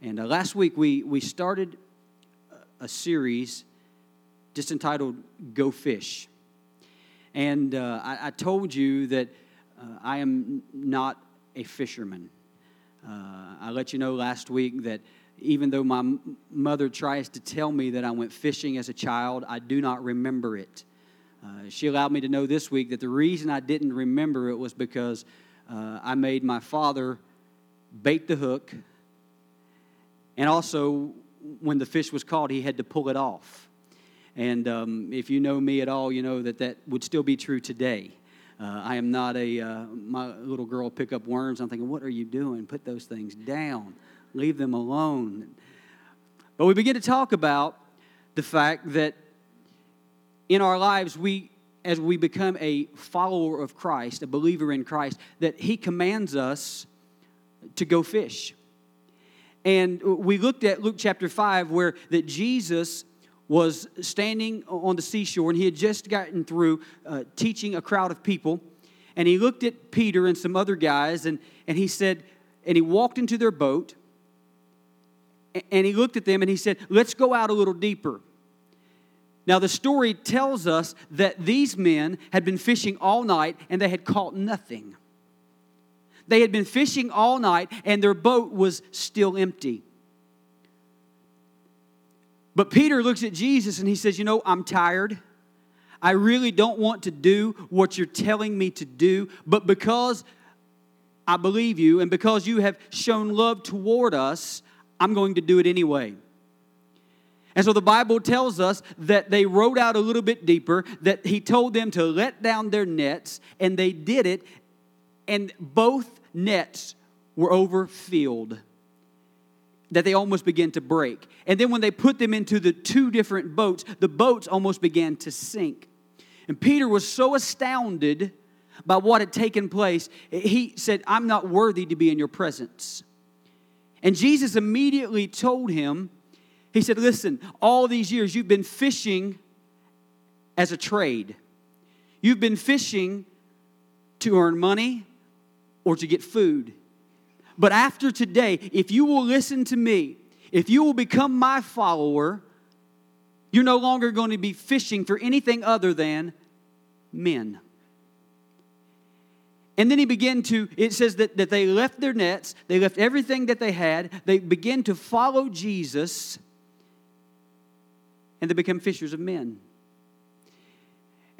And last week we started a series just entitled Go Fish. And I told you that I am not a fisherman. I let you know last week that even though my mother tries to tell me that I went fishing as a child, I do not remember it. She allowed me to know this week that the reason I didn't remember it was because I made my father bait the hook. And also, when the fish was caught, he had to pull it off. And if you know me at all, you know that would still be true today. I am not my little girl pick up worms. I'm thinking, what are you doing? Put those things down. Leave them alone. But we begin to talk about the fact that in our lives, as we become a follower of Christ, a believer in Christ, that he commands us to go fish. And we looked at Luke chapter 5 where that Jesus was standing on the seashore, and he had just gotten through teaching a crowd of people. And he looked at Peter and some other guys, and he said, and he walked into their boat, and he looked at them, and he said, let's go out a little deeper. Now, the story tells us that these men had been fishing all night, and they had caught nothing. They had been fishing all night, and their boat was still empty. But Peter looks at Jesus and he says, you know, I'm tired. I really don't want to do what you're telling me to do. But because I believe you and because you have shown love toward us, I'm going to do it anyway. And so the Bible tells us that they rowed out a little bit deeper, that he told them to let down their nets, and they did it, and both nets were overfilled, that they almost began to break. And then when they put them into the two different boats, the boats almost began to sink. And Peter was so astounded by what had taken place, he said, I'm not worthy to be in your presence. And Jesus immediately told him, he said, listen, all these years you've been fishing as a trade. You've been fishing to earn money or to get food. But after today, if you will listen to me, if you will become my follower, you're no longer going to be fishing for anything other than men. And then he began to, it says that they left their nets, they left everything that they had, they began to follow Jesus, and they become fishers of men.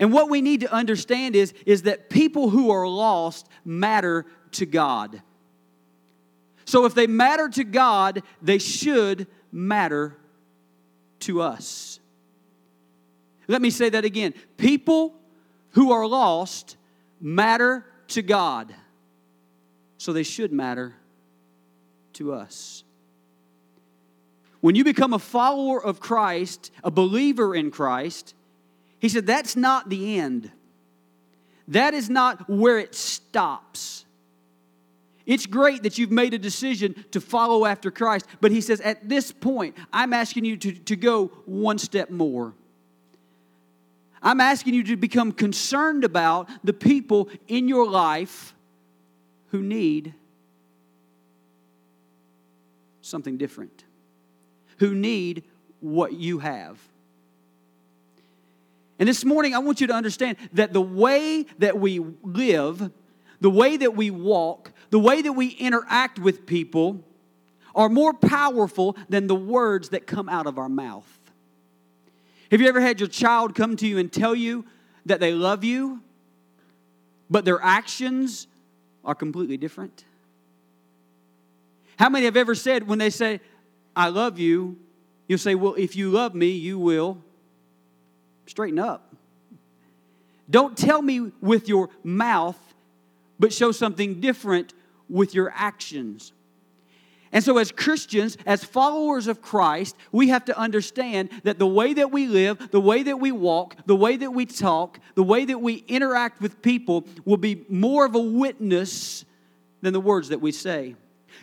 And what we need to understand is that people who are lost matter to God. So if they matter to God, they should matter to us. Let me say that again. People who are lost matter to God, so they should matter to us. When you become a follower of Christ, a believer in Christ, he said that's not the end. That is not where it stops. It's great that you've made a decision to follow after Christ, but he says at this point, I'm asking you to go one step more. I'm asking you to become concerned about the people in your life who need something different, who need what you have. And this morning, I want you to understand that the way that we live, the way that we walk, the way that we interact with people are more powerful than the words that come out of our mouth. Have you ever had your child come to you and tell you that they love you, but their actions are completely different? How many have ever said when they say, I love you, you'll say, well, if you love me, you will straighten up. Don't tell me with your mouth, but show something different with your actions. And so as Christians, as followers of Christ, we have to understand that the way that we live, the way that we walk, the way that we talk, the way that we interact with people will be more of a witness than the words that we say.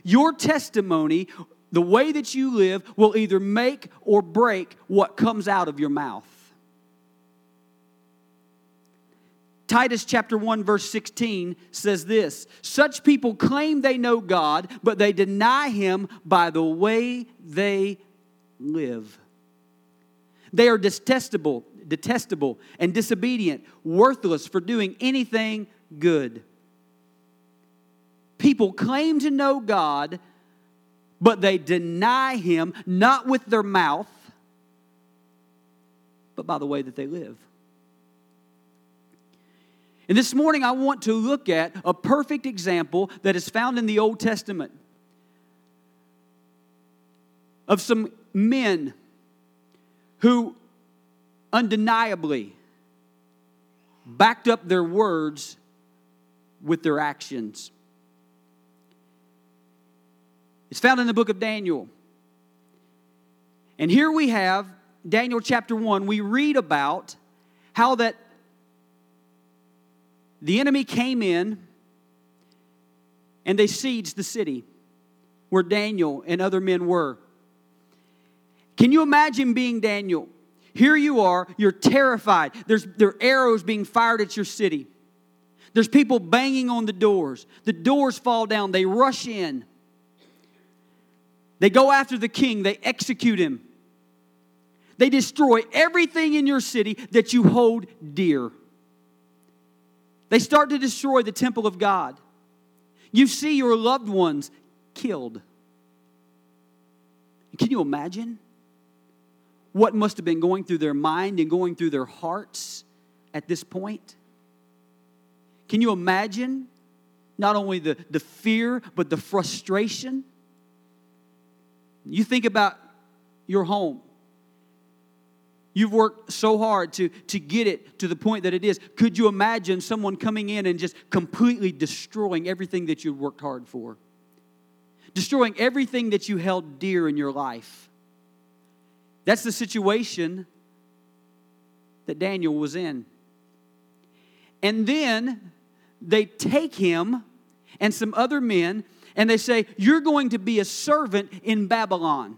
Your testimony, the way that you live, will either make or break what comes out of your mouth. Titus chapter 1 verse 16 says this, such people claim they know God, but they deny Him by the way they live. They are detestable and disobedient, worthless for doing anything good. People claim to know God, but they deny Him, not with their mouth, but by the way that they live. And this morning I want to look at a perfect example that is found in the Old Testament of some men who undeniably backed up their words with their actions. It's found in the book of Daniel. And here we have Daniel chapter 1. We read about how that the enemy came in and they sieged the city where Daniel and other men were. Can you imagine being Daniel? Here you are, you're terrified. There are arrows being fired at your city. There's people banging on the doors. The doors fall down. They rush in. They go after the king. They execute him. They destroy everything in your city that you hold dear. They start to destroy the temple of God. You see your loved ones killed. Can you imagine what must have been going through their mind and going through their hearts at this point? Can you imagine not only the fear, but the frustration? You think about your home. You've worked so hard to get it to the point that it is. Could you imagine someone coming in and just completely destroying everything that you worked hard for? Destroying everything that you held dear in your life. That's the situation that Daniel was in. And then they take him and some other men and they say, you're going to be a servant in Babylon.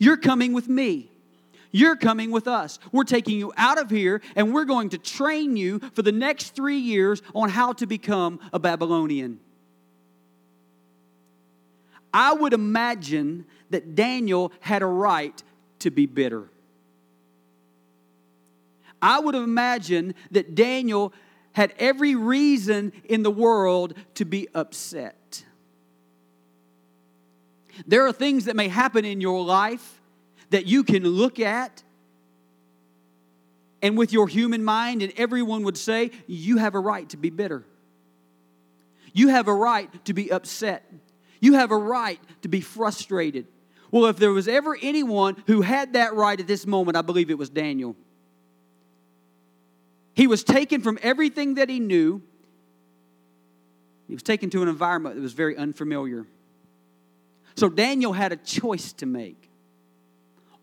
You're coming with me. You're coming with us. We're taking you out of here, and we're going to train you for the next 3 years on how to become a Babylonian. I would imagine that Daniel had a right to be bitter. I would imagine that Daniel had every reason in the world to be upset. There are things that may happen in your life that you can look at, and with your human mind, and everyone would say, you have a right to be bitter. You have a right to be upset. You have a right to be frustrated. Well, if there was ever anyone who had that right at this moment, I believe it was Daniel. He was taken from everything that he knew. He was taken to an environment that was very unfamiliar. So Daniel had a choice to make.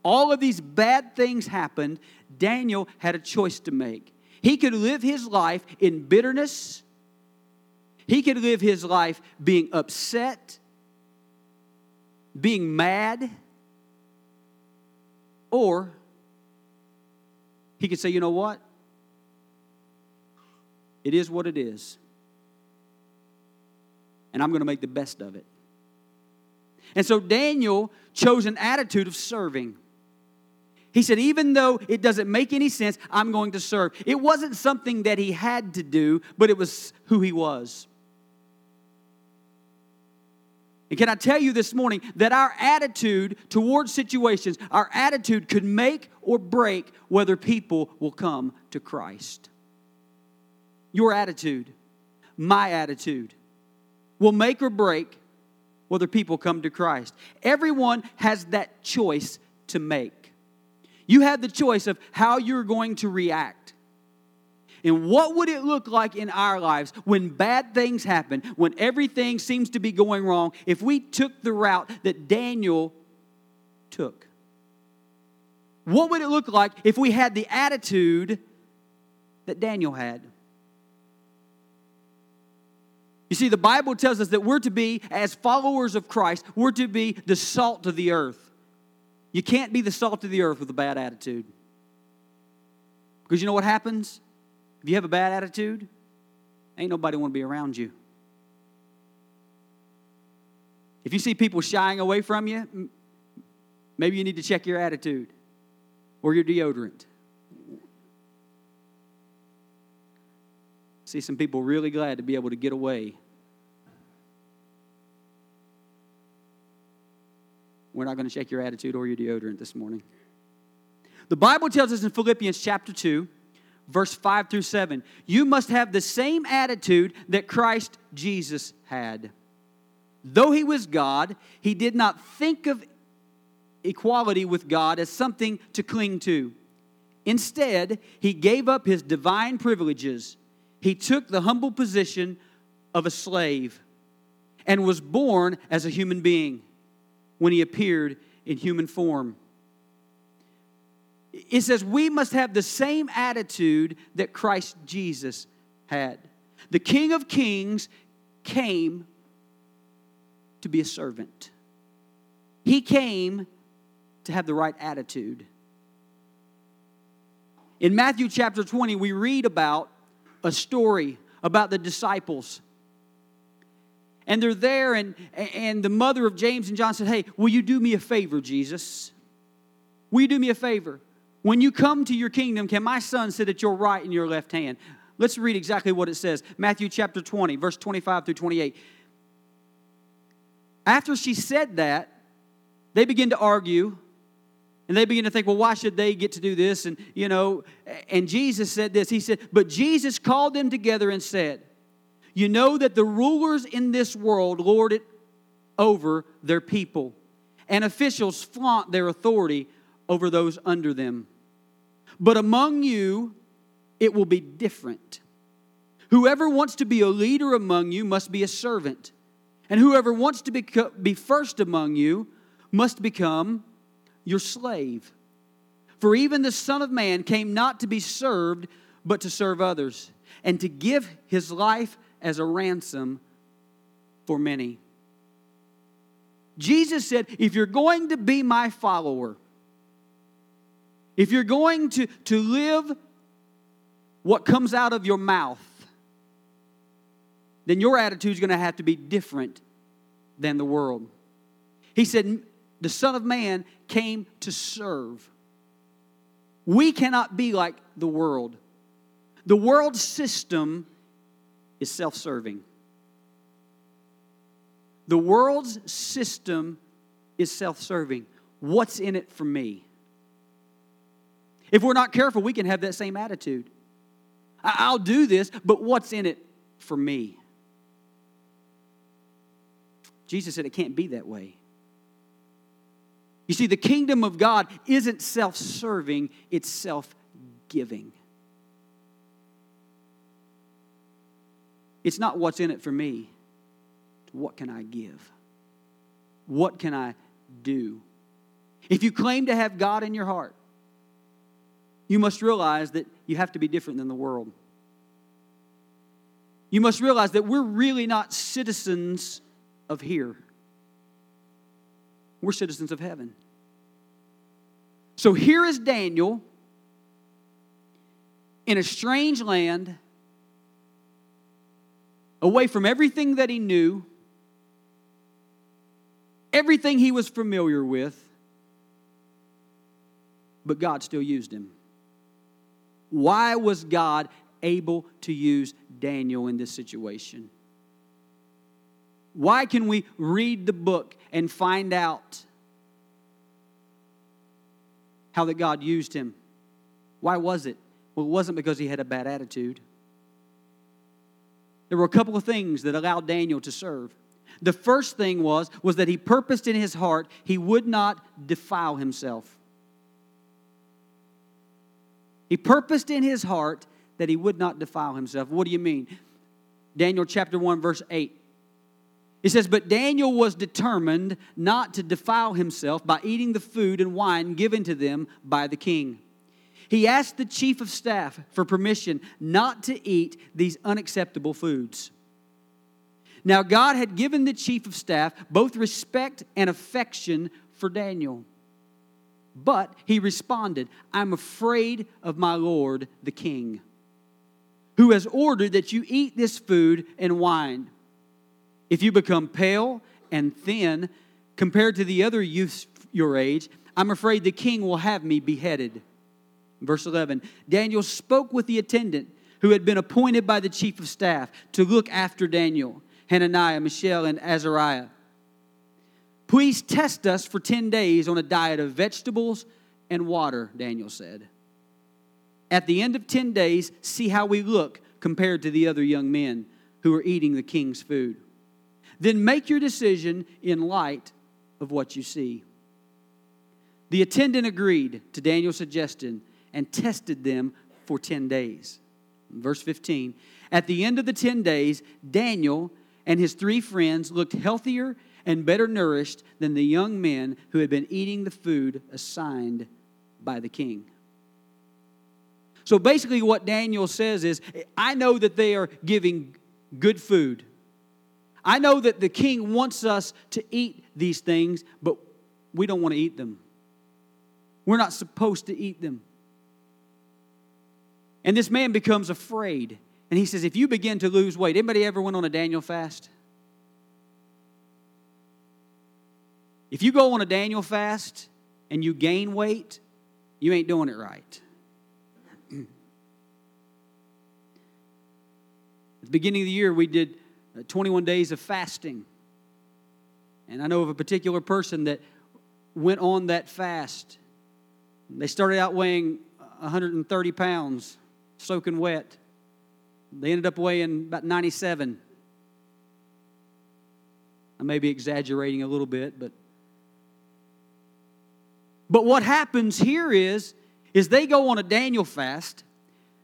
All of these bad things happened. Daniel had a choice to make. He could live his life in bitterness. He could live his life being upset, being mad, or he could say, you know what? It is what it is. And I'm going to make the best of it. And so Daniel chose an attitude of serving. He said, even though it doesn't make any sense, I'm going to serve. It wasn't something that he had to do, but it was who he was. And can I tell you this morning that our attitude towards situations, our attitude could make or break whether people will come to Christ. Your attitude, my attitude, will make or break whether people come to Christ. Everyone has that choice to make. You have the choice of how you're going to react. And what would it look like in our lives when bad things happen, when everything seems to be going wrong, if we took the route that Daniel took? What would it look like if we had the attitude that Daniel had? You see, the Bible tells us that we're to be, as followers of Christ, we're to be the salt of the earth. You can't be the salt of the earth with a bad attitude. Because you know what happens? If you have a bad attitude, ain't nobody want to be around you. If you see people shying away from you, maybe you need to check your attitude or your deodorant. See some people really glad to be able to get away. We're not going to check your attitude or your deodorant this morning. The Bible tells us in Philippians chapter 2, verse 5 through 7, you must have the same attitude that Christ Jesus had. Though he was God, he did not think of equality with God as something to cling to. Instead, he gave up his divine privileges. He took the humble position of a slave and was born as a human being when he appeared in human form. It says we must have the same attitude that Christ Jesus had. The King of Kings came to be a servant. He came to have the right attitude. In Matthew chapter 20, we read about a story about the disciples. And they're there, and the mother of James and John said, hey, will you do me a favor, Jesus? Will you do me a favor? When you come to your kingdom, can my son sit at your right and your left hand? Let's read exactly what it says. Matthew chapter 20, verse 25 through 28. After she said that, they begin to argue. And they begin to think, well, why should they get to do this? And, you know, and Jesus said this. He said, but Jesus called them together and said, you know that the rulers in this world lord it over their people, and officials flaunt their authority over those under them. But among you, it will be different. Whoever wants to be a leader among you must be a servant. And whoever wants to be first among you must become your slave. For even the Son of Man came not to be served, but to serve others, and to give his life as a ransom for many. Jesus said, if you're going to be my follower, if you're going to live what comes out of your mouth, then your attitude is going to have to be different than the world. He said, the Son of Man came to serve. We cannot be like the world. The world system is self-serving. The world's system is self-serving. What's in it for me? If we're not careful, we can have that same attitude. I'll do this, but what's in it for me? Jesus said it can't be that way. You see, the kingdom of God isn't self-serving, it's self-giving. It's not what's in it for me. What can I give? What can I do? If you claim to have God in your heart, you must realize that you have to be different than the world. You must realize that we're really not citizens of here. We're citizens of heaven. So here is Daniel in a strange land, away from everything that he knew, everything he was familiar with, but God still used him. Why was God able to use Daniel in this situation? Why can we read the book and find out how that God used him? Why was it? Well, it wasn't because he had a bad attitude. There were a couple of things that allowed Daniel to serve. The first thing was that he purposed in his heart he would not defile himself. He purposed in his heart that he would not defile himself. What do you mean? Daniel chapter 1, verse 8. It says, but Daniel was determined not to defile himself by eating the food and wine given to them by the king. He asked the chief of staff for permission not to eat these unacceptable foods. Now God had given the chief of staff both respect and affection for Daniel. But he responded, I'm afraid of my lord, the king. who has ordered that you eat this food and wine. If you become pale and thin compared to the other youths your age, I'm afraid the king will have me beheaded." Verse 11, Daniel spoke with the attendant who had been appointed by the chief of staff to look after Daniel, Hananiah, Mishael, and Azariah. "Please test us for 10 days on a diet of vegetables and water," Daniel said. "At the end of 10 days, see how we look compared to the other young men who are eating the king's food. Then make your decision in light of what you see." The attendant agreed to Daniel's suggestion and tested them for 10 days. Verse 15, at the end of the 10 days, Daniel and his three friends looked healthier and better nourished than the young men who had been eating the food assigned by the king. So basically what Daniel says is, I know that they are giving good food. I know that the king wants us to eat these things, but we don't want to eat them. We're not supposed to eat them. And this man becomes afraid. And he says, if you begin to lose weight, anybody ever went on a Daniel fast? If you go on a Daniel fast and you gain weight, you ain't doing it right. At the beginning of the year, we did 21 days of fasting. And I know of a particular person that went on that fast. They started out weighing 130 pounds, soaking wet. They ended up weighing about 97. I may be exaggerating a little bit, but what happens here is they go on a Daniel fast.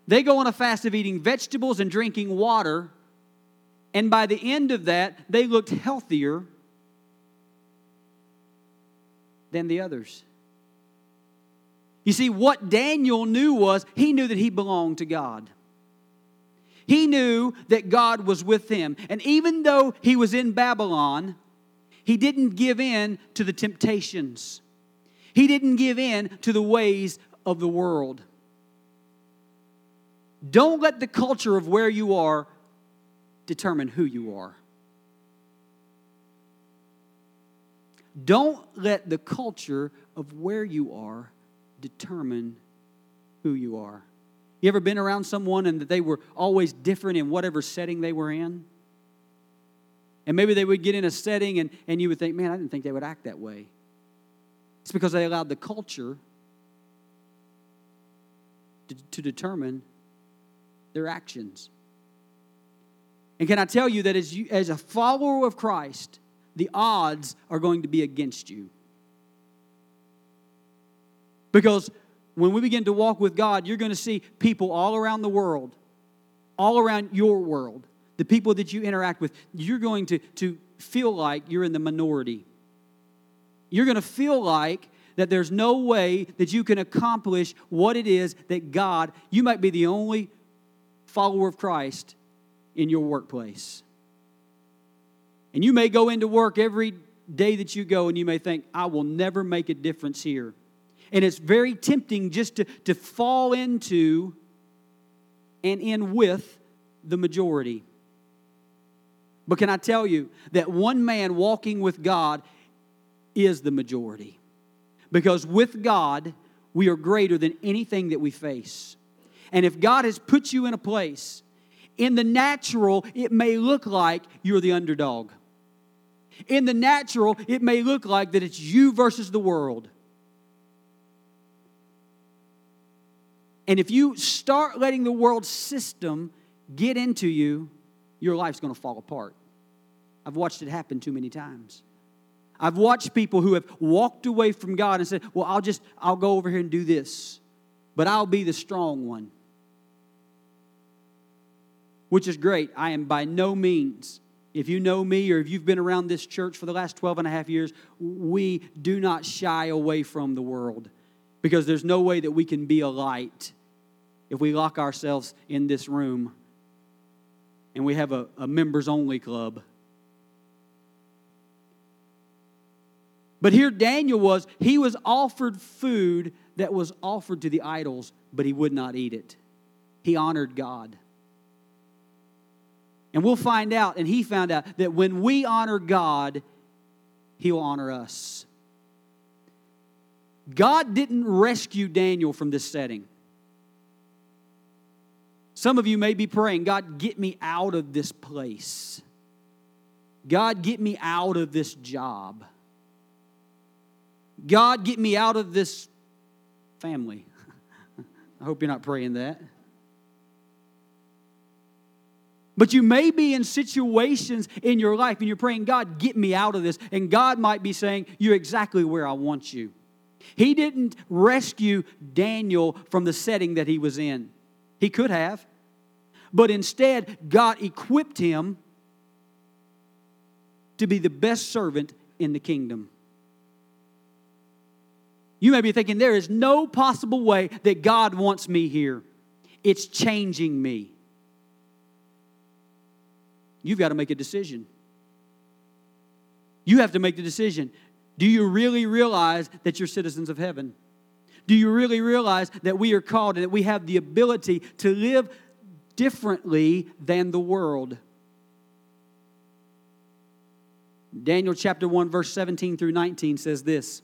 They go on a fast of eating vegetables and drinking water. And by the end of that, they looked healthier than the others. You see, what Daniel knew was he knew that he belonged to God. He knew that God was with him. And even though he was in Babylon, he didn't give in to the temptations. He didn't give in to the ways of the world. Don't let the culture of where you are determine who you are. Don't let the culture of where you are determine who you are. You ever been around someone and that they were always different in whatever setting they were in? And maybe they would get in a setting and you would think, man, I didn't think they would act that way. It's because they allowed the culture to determine their actions. And can I tell you that as a follower of Christ, the odds are going to be against you. Because when we begin to walk with God, you're going to see people all around the world, all around your world, the people that you interact with. You're going to feel like you're in the minority. You're going to feel like that there's no way that you can accomplish what it is that God, you might be the only follower of Christ in your workplace. And you may go into work every day that you go and you may think, I will never make a difference here. And it's very tempting just to fall into and in with the majority. But can I tell you that one man walking with God is the majority? Because with God, we are greater than anything that we face. And if God has put you in a place, in the natural, it may look like you're the underdog. In the natural, it may look like that it's you versus the world. And if you start letting the world system get into you, your life's going to fall apart. I've watched it happen too many times. I've watched people who have walked away from God and said, well, I'll go over here and do this. But I'll be the strong one. Which is great. I am by no means, if you know me or if you've been around this church for the last 12 and a half years, we do not shy away from the world. Because there's no way that we can be a light if we lock ourselves in this room and we have a members-only club. But here Daniel was, he was offered food that was offered to the idols, but he would not eat it. He honored God. And we'll find out, and he found out, that when we honor God, he will honor us. God didn't rescue Daniel from this setting. Some of you may be praying, God, get me out of this place. God, get me out of this job. God, get me out of this family. I hope you're not praying that. But you may be in situations in your life and you're praying, God, get me out of this. And God might be saying, you're exactly where I want you. He didn't rescue Daniel from the setting that he was in. He could have. But instead, God equipped him to be the best servant in the kingdom. You may be thinking, there is no possible way that God wants me here. It's changing me. You've got to make a decision. You have to make the decision. Do you really realize that you're citizens of heaven? Do you really realize that we are called and that we have the ability to live differently than the world? Daniel chapter 1, verse 17 through 19 says this.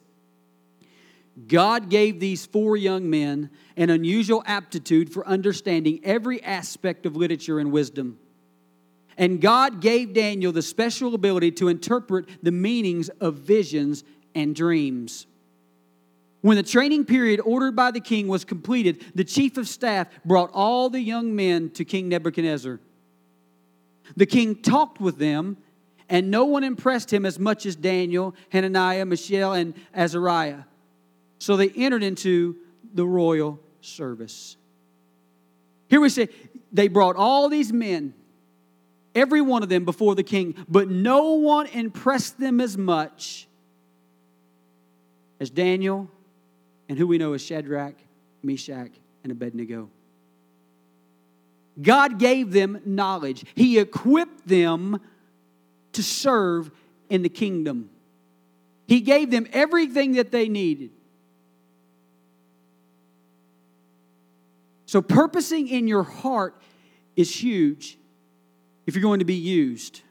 God gave these four young men an unusual aptitude for understanding every aspect of literature and wisdom. And God gave Daniel the special ability to interpret the meanings of visions and dreams. When the training period ordered by the king was completed, the chief of staff brought all the young men to King Nebuchadnezzar. The king talked with them, and no one impressed him as much as Daniel, Hananiah, Mishael, and Azariah. So they entered into the royal service. Here we see, they brought all these men, every one of them, before the king, but no one impressed them as much as Daniel and who we know as Shadrach, Meshach, and Abednego. God gave them knowledge. He equipped them to serve in the kingdom. He gave them everything that they needed. So purposing in your heart is huge. If you're going to be used,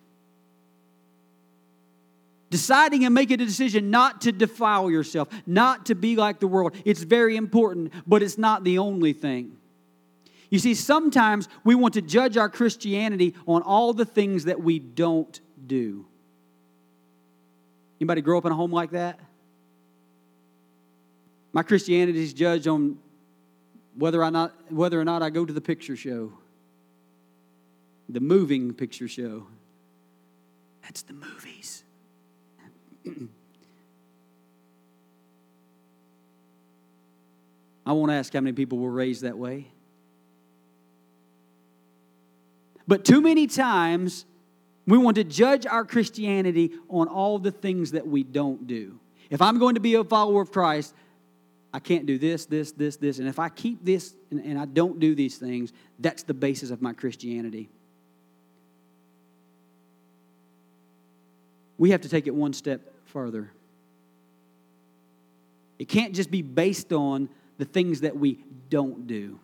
deciding and making a decision not to defile yourself, not to be like the world, it's very important, but it's not the only thing. You see, sometimes we want to judge our Christianity on all the things that we don't do. Anybody grow up in a home like that? My Christianity is judged on whether or not I go to the picture show. The moving picture show. That's the movies. I won't ask how many people were raised that way. But too many times, we want to judge our Christianity on all the things that we don't do. If I'm going to be a follower of Christ, I can't do this. And if I keep this and I don't do these things, that's the basis of my Christianity. We have to take it one step further. It can't just be based on the things that we don't do.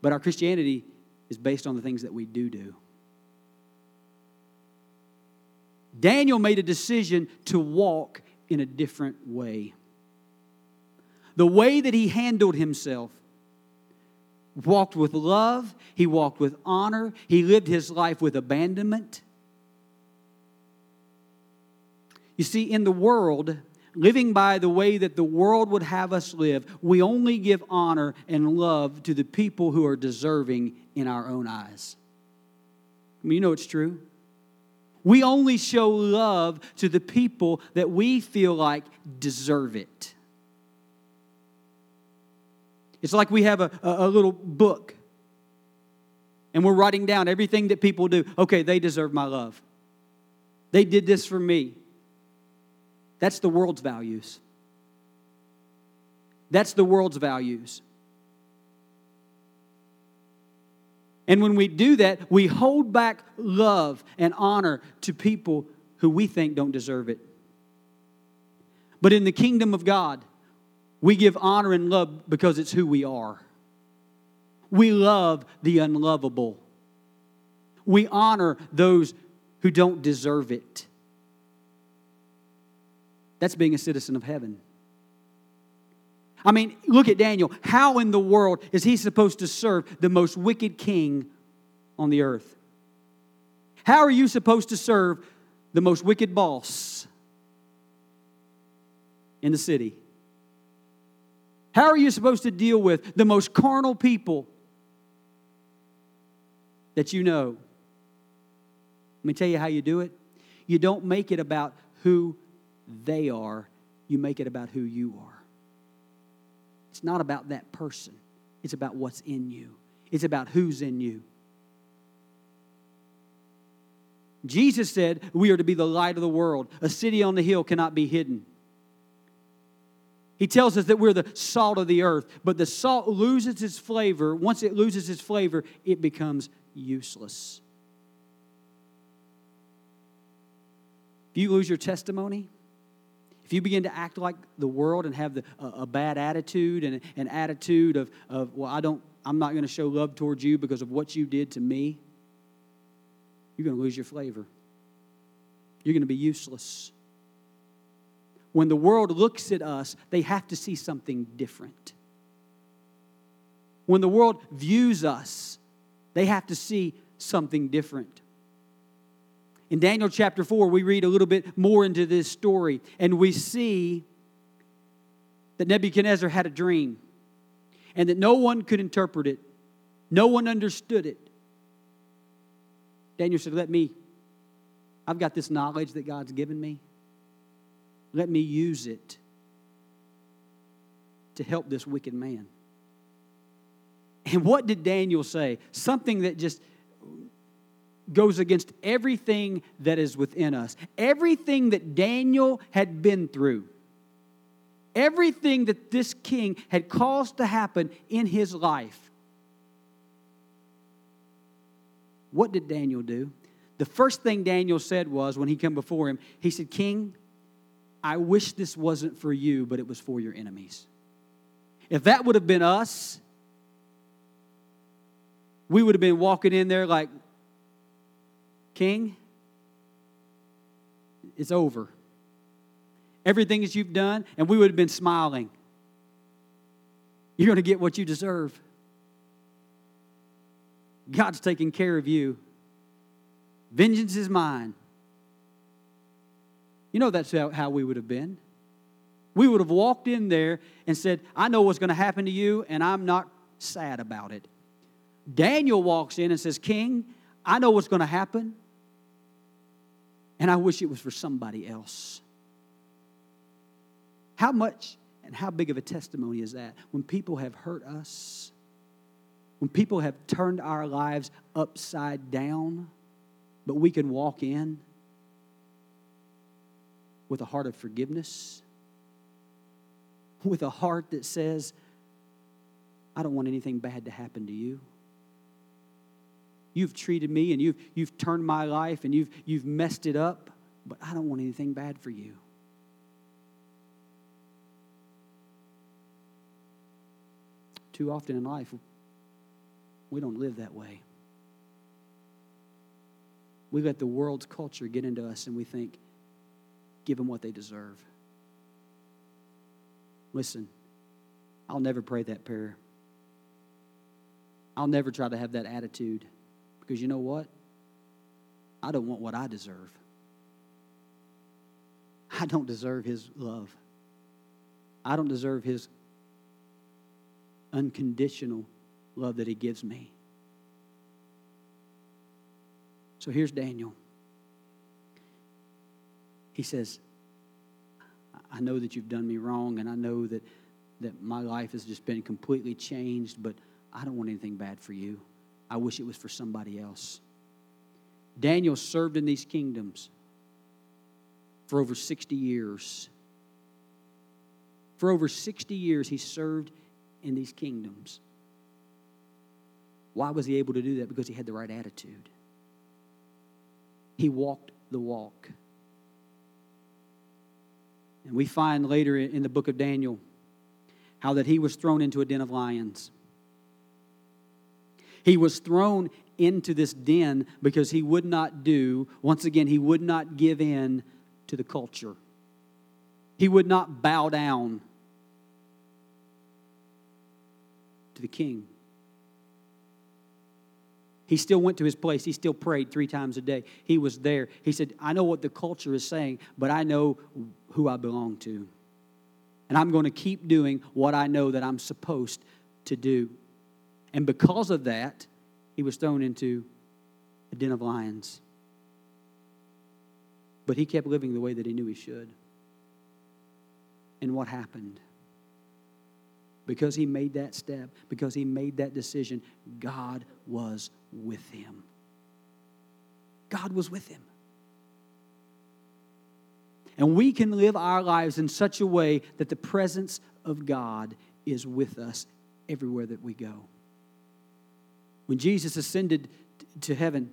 But our Christianity is based on the things that we do. Daniel made a decision to walk in a different way. The way that he handled himself, walked with love, he walked with honor, he lived his life with abandonment. You see, in the world, living by the way that the world would have us live, we only give honor and love to the people who are deserving in our own eyes. I mean, you know it's true. We only show love to the people that we feel like deserve it. It's like we have a little book, and we're writing down everything that people do. Okay, they deserve my love. They did this for me. That's the world's values. That's the world's values. And when we do that, we hold back love and honor to people who we think don't deserve it. But in the kingdom of God, we give honor and love because it's who we are. We love the unlovable. We honor those who don't deserve it. That's being a citizen of heaven. I mean, look at Daniel. How in the world is he supposed to serve the most wicked king on the earth? How are you supposed to serve the most wicked boss in the city? How are you supposed to deal with the most carnal people that you know? Let me tell you how you do it. You don't make it about who they are. You make it about who you are. It's not about that person. It's about what's in you. It's about who's in you. Jesus said we are to be the light of the world. A city on the hill cannot be hidden. He tells us that we're the salt of the earth. But the salt loses its flavor. Once it loses its flavor, it becomes useless. If you lose your testimony, if you begin to act like the world and have a bad attitude and an attitude of well, I'm not going to show love towards you because of what you did to me, you're going to lose your flavor. You're going to be useless. When the world looks at us, they have to see something different. When the world views us, they have to see something different. In Daniel chapter 4, we read a little bit more into this story, and we see that Nebuchadnezzar had a dream and that no one could interpret it. No one understood it. Daniel said, I've got this knowledge that God's given me. Let me use it to help this wicked man. And what did Daniel say? Something that just goes against everything that is within us. Everything that Daniel had been through. Everything that this king had caused to happen in his life. What did Daniel do? The first thing Daniel said was, when he came before him, he said, "King, I wish this wasn't for you, but it was for your enemies. If that would have been us, we would have been walking in there like, King, it's over. Everything that you've done," and we would have been smiling. You're going to get what you deserve. God's taking care of you. Vengeance is mine. You know that's how we would have been. We would have walked in there and said, "I know what's going to happen to you, and I'm not sad about it." Daniel walks in and says, "King, I know what's going to happen, and I wish it was for somebody else." How much and how big of a testimony is that? When people have hurt us, when people have turned our lives upside down, but we can walk in with a heart of forgiveness, with a heart that says, "I don't want anything bad to happen to you. You've treated me and you've turned my life and you've messed it up, but I don't want anything bad for you." Too often in life, we don't live that way. We let the world's culture get into us and we think, give them what they deserve. Listen, I'll never pray that prayer. I'll never try to have that attitude. Because you know what? I don't want what I deserve. I don't deserve His love. I don't deserve His unconditional love that He gives me. So here's Daniel. He says, "I know that you've done me wrong, and I know that my life has just been completely changed, but I don't want anything bad for you. I wish it was for somebody else." Daniel served in these kingdoms for over 60 years. For over 60 years, he served in these kingdoms. Why was he able to do that? Because he had the right attitude. He walked the walk. And we find later in the book of Daniel how that he was thrown into a den of lions. He was thrown into this den because he would not do, once again, he would not give in to the culture. He would not bow down to the king. He still went to his place. He still prayed 3 times a day. He was there. He said, I know what the culture is saying, but I know who I belong to. And I'm going to keep doing what I know that I'm supposed to do. And because of that, he was thrown into a den of lions. But he kept living the way that he knew he should. And what happened? Because he made that step, because he made that decision, God was with him. God was with him. And we can live our lives in such a way that the presence of God is with us everywhere that we go. When Jesus ascended to heaven,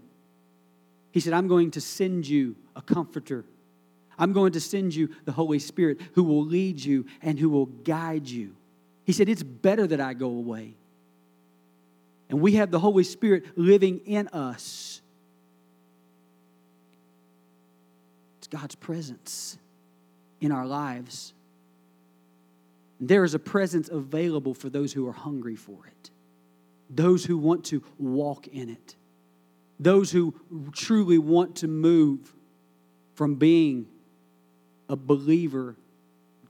he said, I'm going to send you a comforter. I'm going to send you the Holy Spirit who will lead you and who will guide you. He said, it's better that I go away. And we have the Holy Spirit living in us. It's God's presence in our lives. And there is a presence available for those who are hungry for it. Those who want to walk in it. Those who truly want to move from being a believer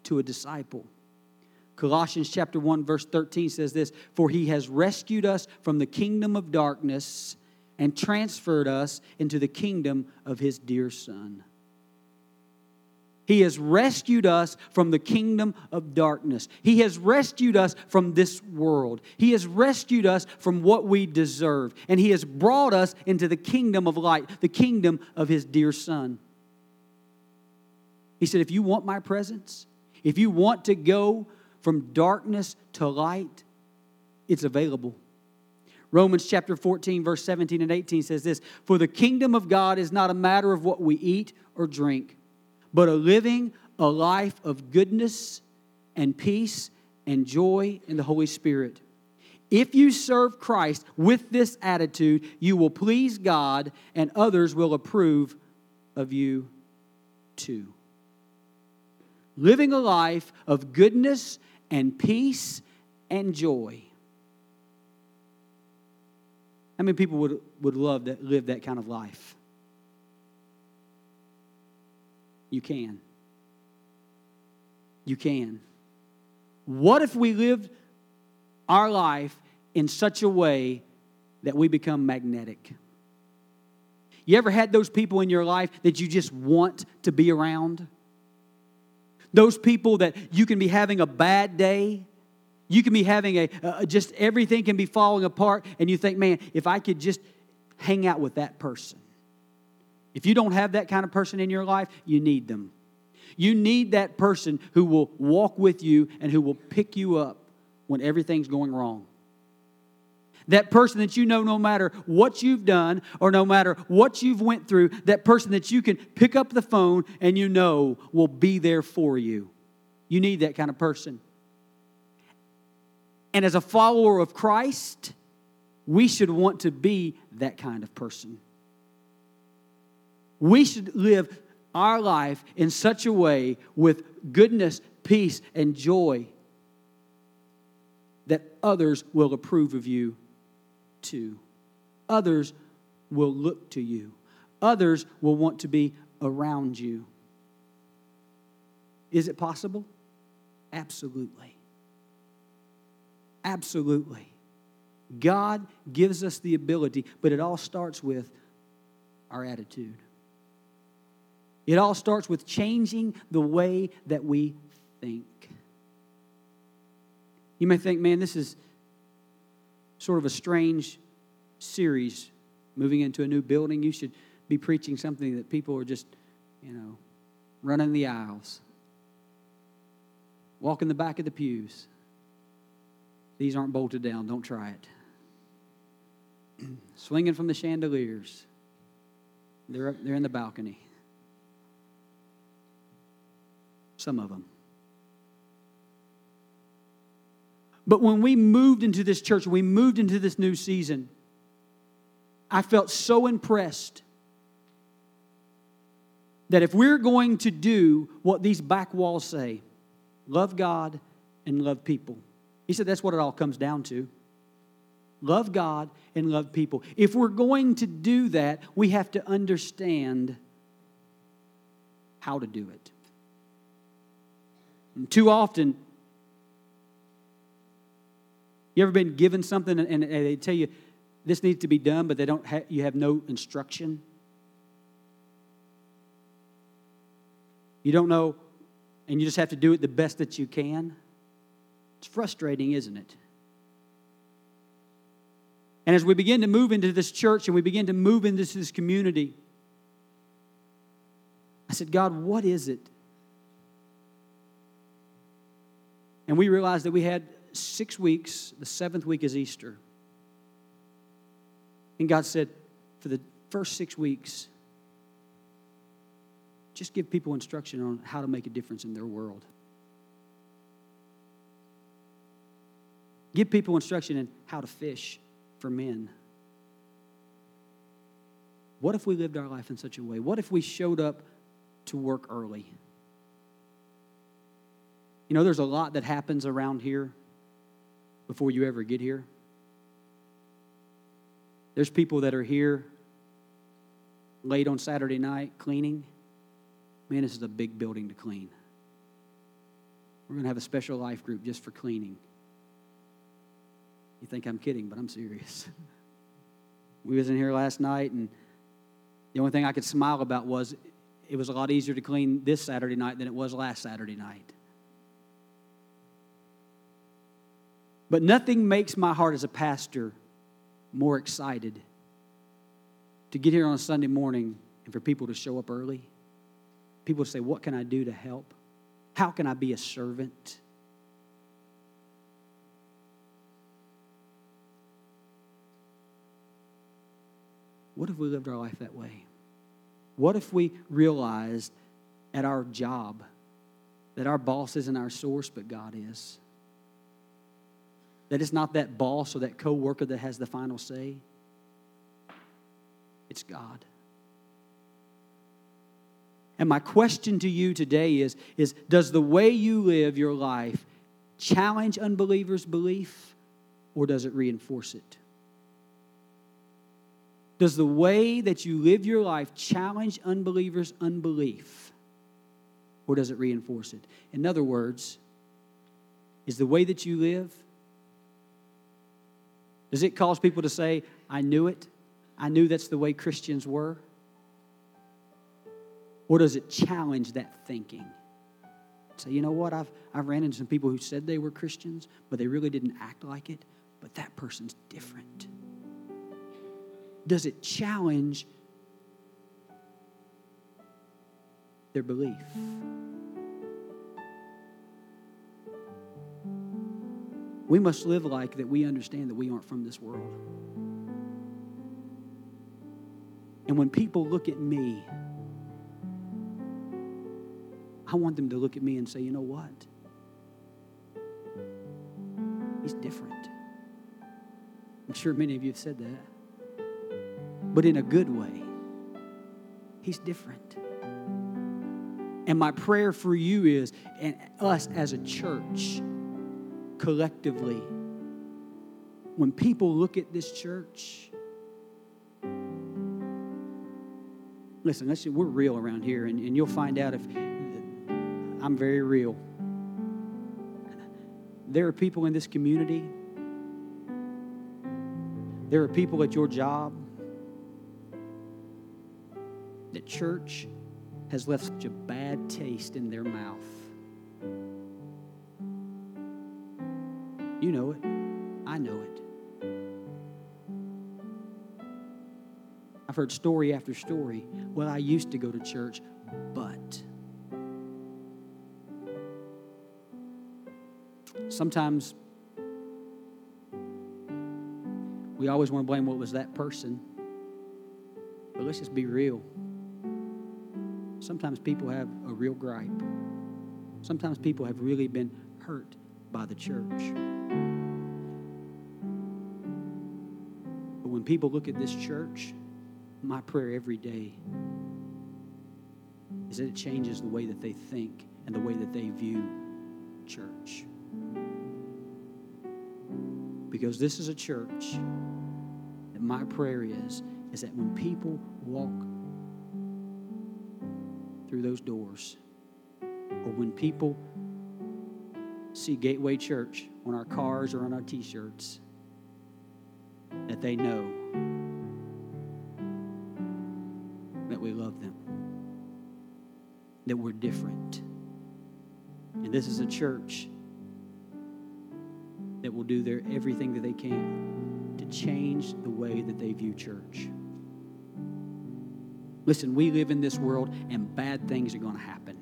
to a disciple. Colossians chapter 1 verse 13 says this, for he has rescued us from the kingdom of darkness and transferred us into the kingdom of his dear Son. He has rescued us from the kingdom of darkness. He has rescued us from this world. He has rescued us from what we deserve. And he has brought us into the kingdom of light, the kingdom of his dear Son. He said, if you want my presence, if you want to go from darkness to light, it's available. Romans chapter 14, verse 17 and 18 says this, for the kingdom of God is not a matter of what we eat or drink, but a life of goodness and peace and joy in the Holy Spirit. If you serve Christ with this attitude, you will please God and others will approve of you too. Living a life of goodness and peace and joy. How many people would love to live that kind of life? You can. You can. What if we lived our life in such a way that we become magnetic? You ever had those people in your life that you just want to be around? Those people that you can be having a bad day. You can be having just everything can be falling apart. And you think, man, if I could just hang out with that person. If you don't have that kind of person in your life, you need them. You need that person who will walk with you and who will pick you up when everything's going wrong. That person that you know no matter what you've done or no matter what you've went through, that person that you can pick up the phone and you know will be there for you. You need that kind of person. And as a follower of Christ, we should want to be that kind of person. We should live our life in such a way with goodness, peace, and joy that others will approve of you too. Others will look to you. Others will want to be around you. Is it possible? Absolutely. Absolutely. God gives us the ability, but it all starts with our attitude. It all starts with changing the way that we think. You may think, man, this is sort of a strange series. Moving into a new building, you should be preaching something that people are just, running the aisles, walking the back of the pews. These aren't bolted down. Don't try it. Swinging from the chandeliers. They're up there in the balcony. Some of them. But when we moved into this church, we moved into this new season, I felt so impressed that if we're going to do what these back walls say, love God and love people. He said that's what it all comes down to. Love God and love people. If we're going to do that, we have to understand how to do it. And too often, you ever been given something and they tell you this needs to be done, but they don't. You have no instruction. You don't know, and you just have to do it the best that you can. It's frustrating, isn't it? And as we begin to move into this church and we begin to move into this community, I said, God, what is it? And we realized that we had 6 weeks. The seventh week is Easter. And God said, for the first 6 weeks, just give people instruction on how to make a difference in their world. Give people instruction in how to fish for men. What if we lived our life in such a way? What if we showed up to work early? You know, there's a lot that happens around here before you ever get here. There's people that are here late on Saturday night cleaning. Man, this is a big building to clean. We're going to have a special life group just for cleaning. You think I'm kidding, but I'm serious. We was in here last night, and the only thing I could smile about was it was a lot easier to clean this Saturday night than it was last Saturday night. But nothing makes my heart as a pastor more excited to get here on a Sunday morning and for people to show up early. People to say, what can I do to help? How can I be a servant? What if we lived our life that way? What if we realized at our job that our boss isn't our source, but God is? That it's not that boss or that coworker that has the final say. It's God. And my question to you today is does the way you live your life challenge unbelievers' belief, or does it reinforce it? Does the way that you live your life challenge unbelievers' unbelief, or does it reinforce it? In other words, is the way that you live, does it cause people to say, I knew it, I knew that's the way Christians were? Or does it challenge that thinking? Say, you know what, I've ran into some people who said they were Christians, but they really didn't act like it, but that person's different. Does it challenge their belief? We must live like that we understand that we aren't from this world. And when people look at me, I want them to look at me and say, you know what? He's different. I'm sure many of you have said that. But in a good way. He's different. And my prayer for you is, and us as a church, collectively, when people look at this church, listen, we're real around here, and you'll find out if I'm very real. There are people in this community. There are people at your job. The church has left such a bad taste in their mouth. You know it. I know it. I've heard story after story. Well, I used to go to church, but. Sometimes we always want to blame what was that person. But let's just be real. Sometimes people have a real gripe. Sometimes people have really been hurt by the church. But when when people look at this church, my prayer every day is that it changes the way that they think and the way that they view church. Because this is a church that my prayer is that when people walk through those doors, or when people see Gateway Church on our cars or on our t-shirts, that they know that we love them, that we're different. And this is a church that will do their everything that they can to change the way that they view church. Listen, we live in this world and bad things are going to happen.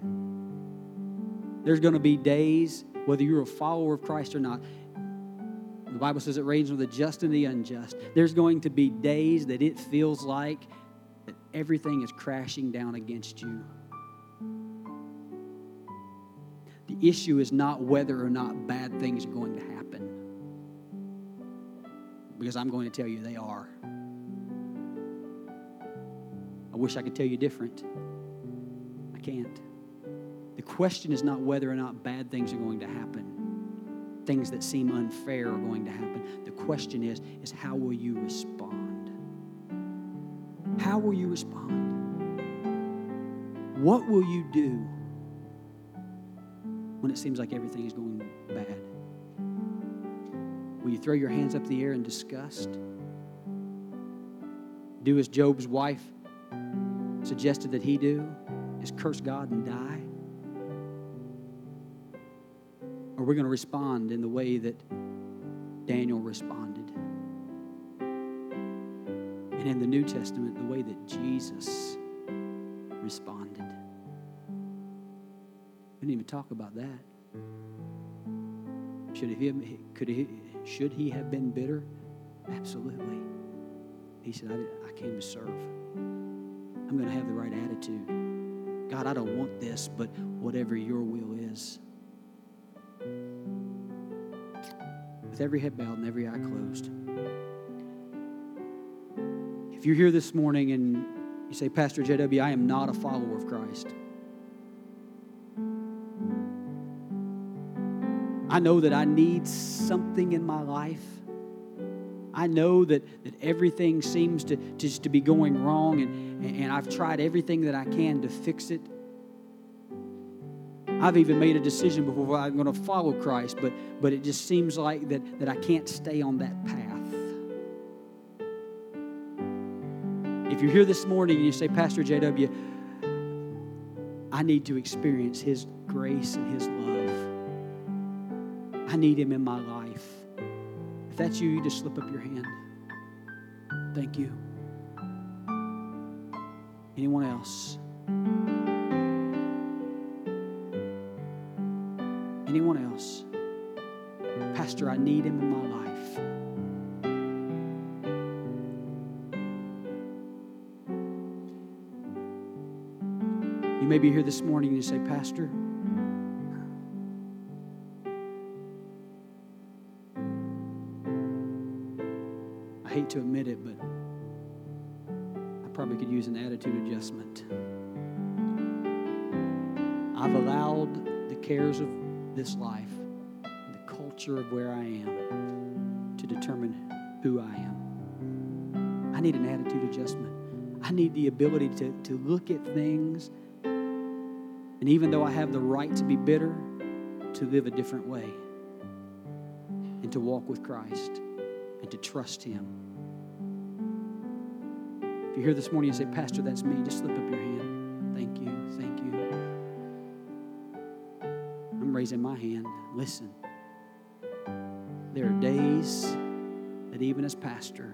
There's going to be days, whether you're a follower of Christ or not, the Bible says it rains on the just and the unjust. There's going to be days that it feels like that everything is crashing down against you. The issue is not whether or not bad things are going to happen, because I'm going to tell you they are. I wish I could tell you different. I can't. The question is not whether or not bad things are going to happen. Things that seem unfair are going to happen. The question is how will you respond? How will you respond? What will you do when it seems like everything is going bad? Will you throw your hands up in the air in disgust? Do as Job's wife suggested that he do, is curse God and die? Or we're going to respond in the way that Daniel responded. And in the New Testament, the way that Jesus responded. We didn't even talk about that. Should he have been bitter? Absolutely. He said, I came to serve. I'm going to have the right attitude. God, I don't want this, but whatever your will is. With every head bowed and every eye closed. If you're here this morning and you say, Pastor JW, I am not a follower of Christ. I know that I need something in my life. I know that everything seems to be going wrong, and I've tried everything that I can to fix it. I've even made a decision before I'm going to follow Christ, but it just seems like that I can't stay on that path. If you're here this morning and you say, Pastor JW, I need to experience His grace and His love. I need Him in my life. If that's you, you just slip up your hand. Thank you. Anyone else? Anyone else? Pastor, I need Him in my life. You may be here this morning and you say, Pastor, to admit it, but I probably could use an attitude adjustment. I've allowed the cares of this life, the culture of where I am, to determine who I am. I need an attitude adjustment. I need the ability to look at things, and even though I have the right to be bitter, to live a different way and to walk with Christ and to trust Him. If you're here this morning and say, Pastor, that's me, just slip up your hand. Thank you, thank you. I'm raising my hand. Listen, there are days that even as pastor,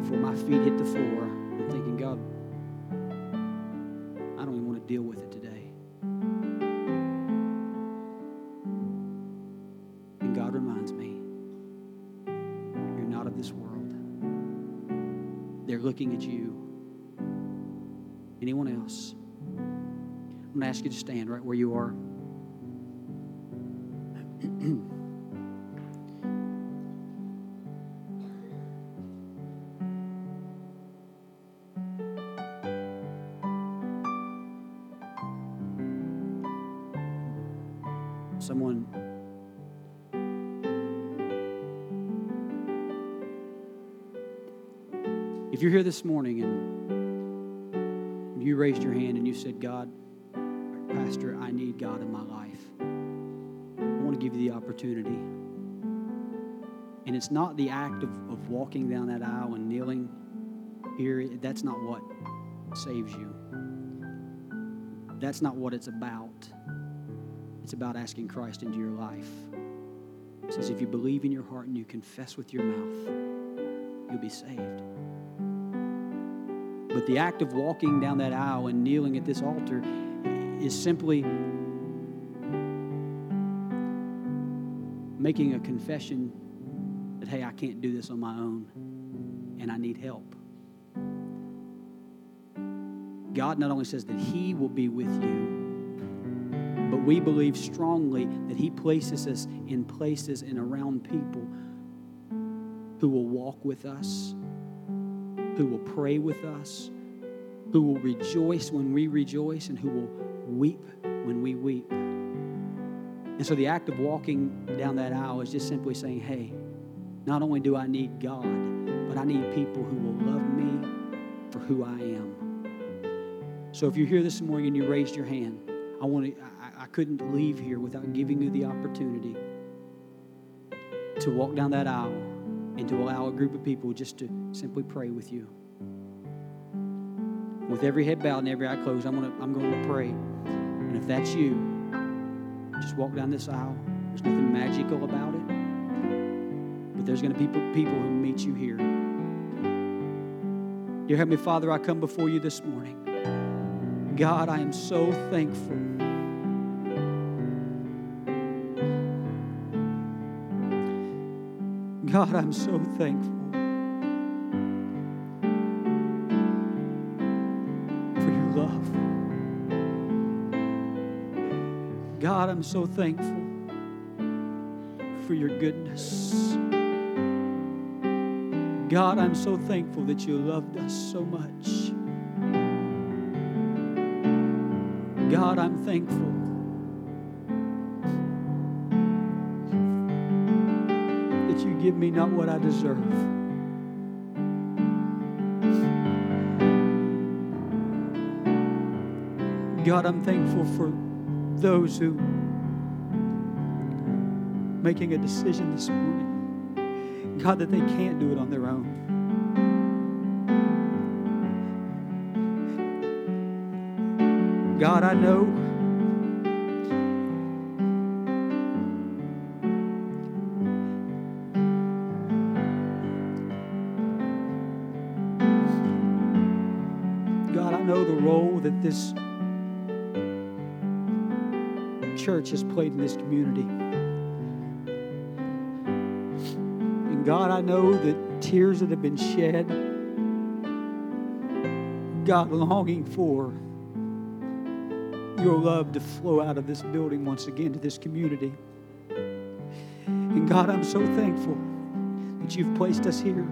before my feet hit the floor, I'm thinking, God, I don't even want to deal with it today. And God reminds me, you're not of this world. They're looking at you. Anyone else? I'm going to ask you to stand right where you are. someone if you're here this morning and you raised your hand and you said, God, Pastor, I need God in my life. I want to give you the opportunity. And it's not the act of walking down that aisle and kneeling here. That's not what saves you. That's not what it's about. It's about asking Christ into your life. It says if you believe in your heart and you confess with your mouth, you'll be saved. But the act of walking down that aisle and kneeling at this altar is simply making a confession that, hey, I can't do this on my own and I need help. God not only says that He will be with you, but we believe strongly that He places us in places and around people who will walk with us, who will pray with us, who will rejoice when we rejoice, and who will weep when we weep. And so the act of walking down that aisle is just simply saying, hey, not only do I need God, but I need people who will love me for who I am. So if you're here this morning and you raised your hand, I couldn't leave here without giving you the opportunity to walk down that aisle and to allow a group of people just to simply pray with you. With every head bowed and every eye closed, I'm going to pray. And if that's you, just walk down this aisle. There's nothing magical about it. But there's going to be people who meet you here. Dear Heavenly Father, I come before you this morning. God, I am so thankful God, I'm so thankful for your love. God, I'm so thankful for your goodness. God, I'm so thankful that you loved us so much. God, I'm thankful that you give me not what I deserve. God, I'm thankful for those who making a decision this morning, God, that they can't do it on their own. God, I know the role that this church has played in this community. And God, I know the tears that have been shed, God, longing for your love to flow out of this building once again to this community. And God, I'm so thankful that you've placed us here,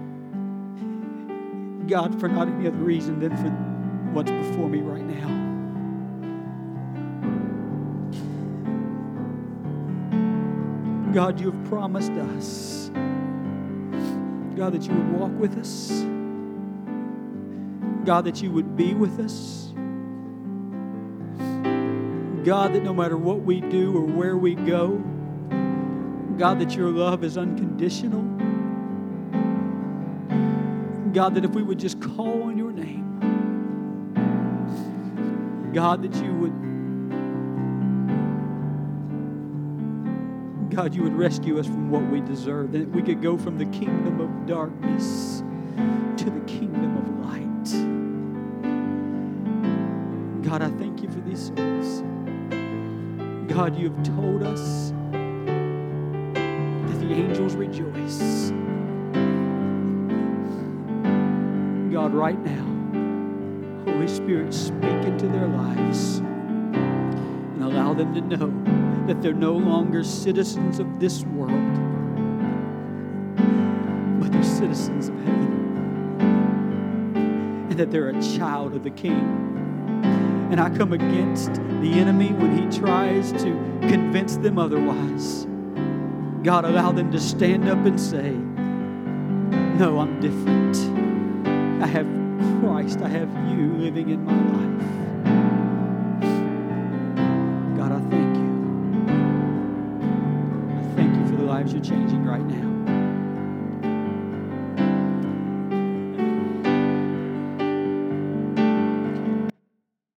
God, for not any other reason than for what's before me right now. God, you have promised us, God, that you would walk with us, God, that you would be with us, God, that no matter what we do or where we go, God, that your love is unconditional, God, that if we would just call on your name, God, that you would, God, you would rescue us from what we deserve, that we could go from the kingdom of darkness to the kingdom of light. God, I thank you for these things. God, you have told us that the angels rejoice. God, right now, Holy Spirit, speak into their lives and allow them to know that they're no longer citizens of this world, but they're citizens of heaven, and that they're a child of the King, And I come against the enemy when he tries to convince them otherwise. God, allow them to stand up and say, no, I'm different. I have Christ. I have you living in my life.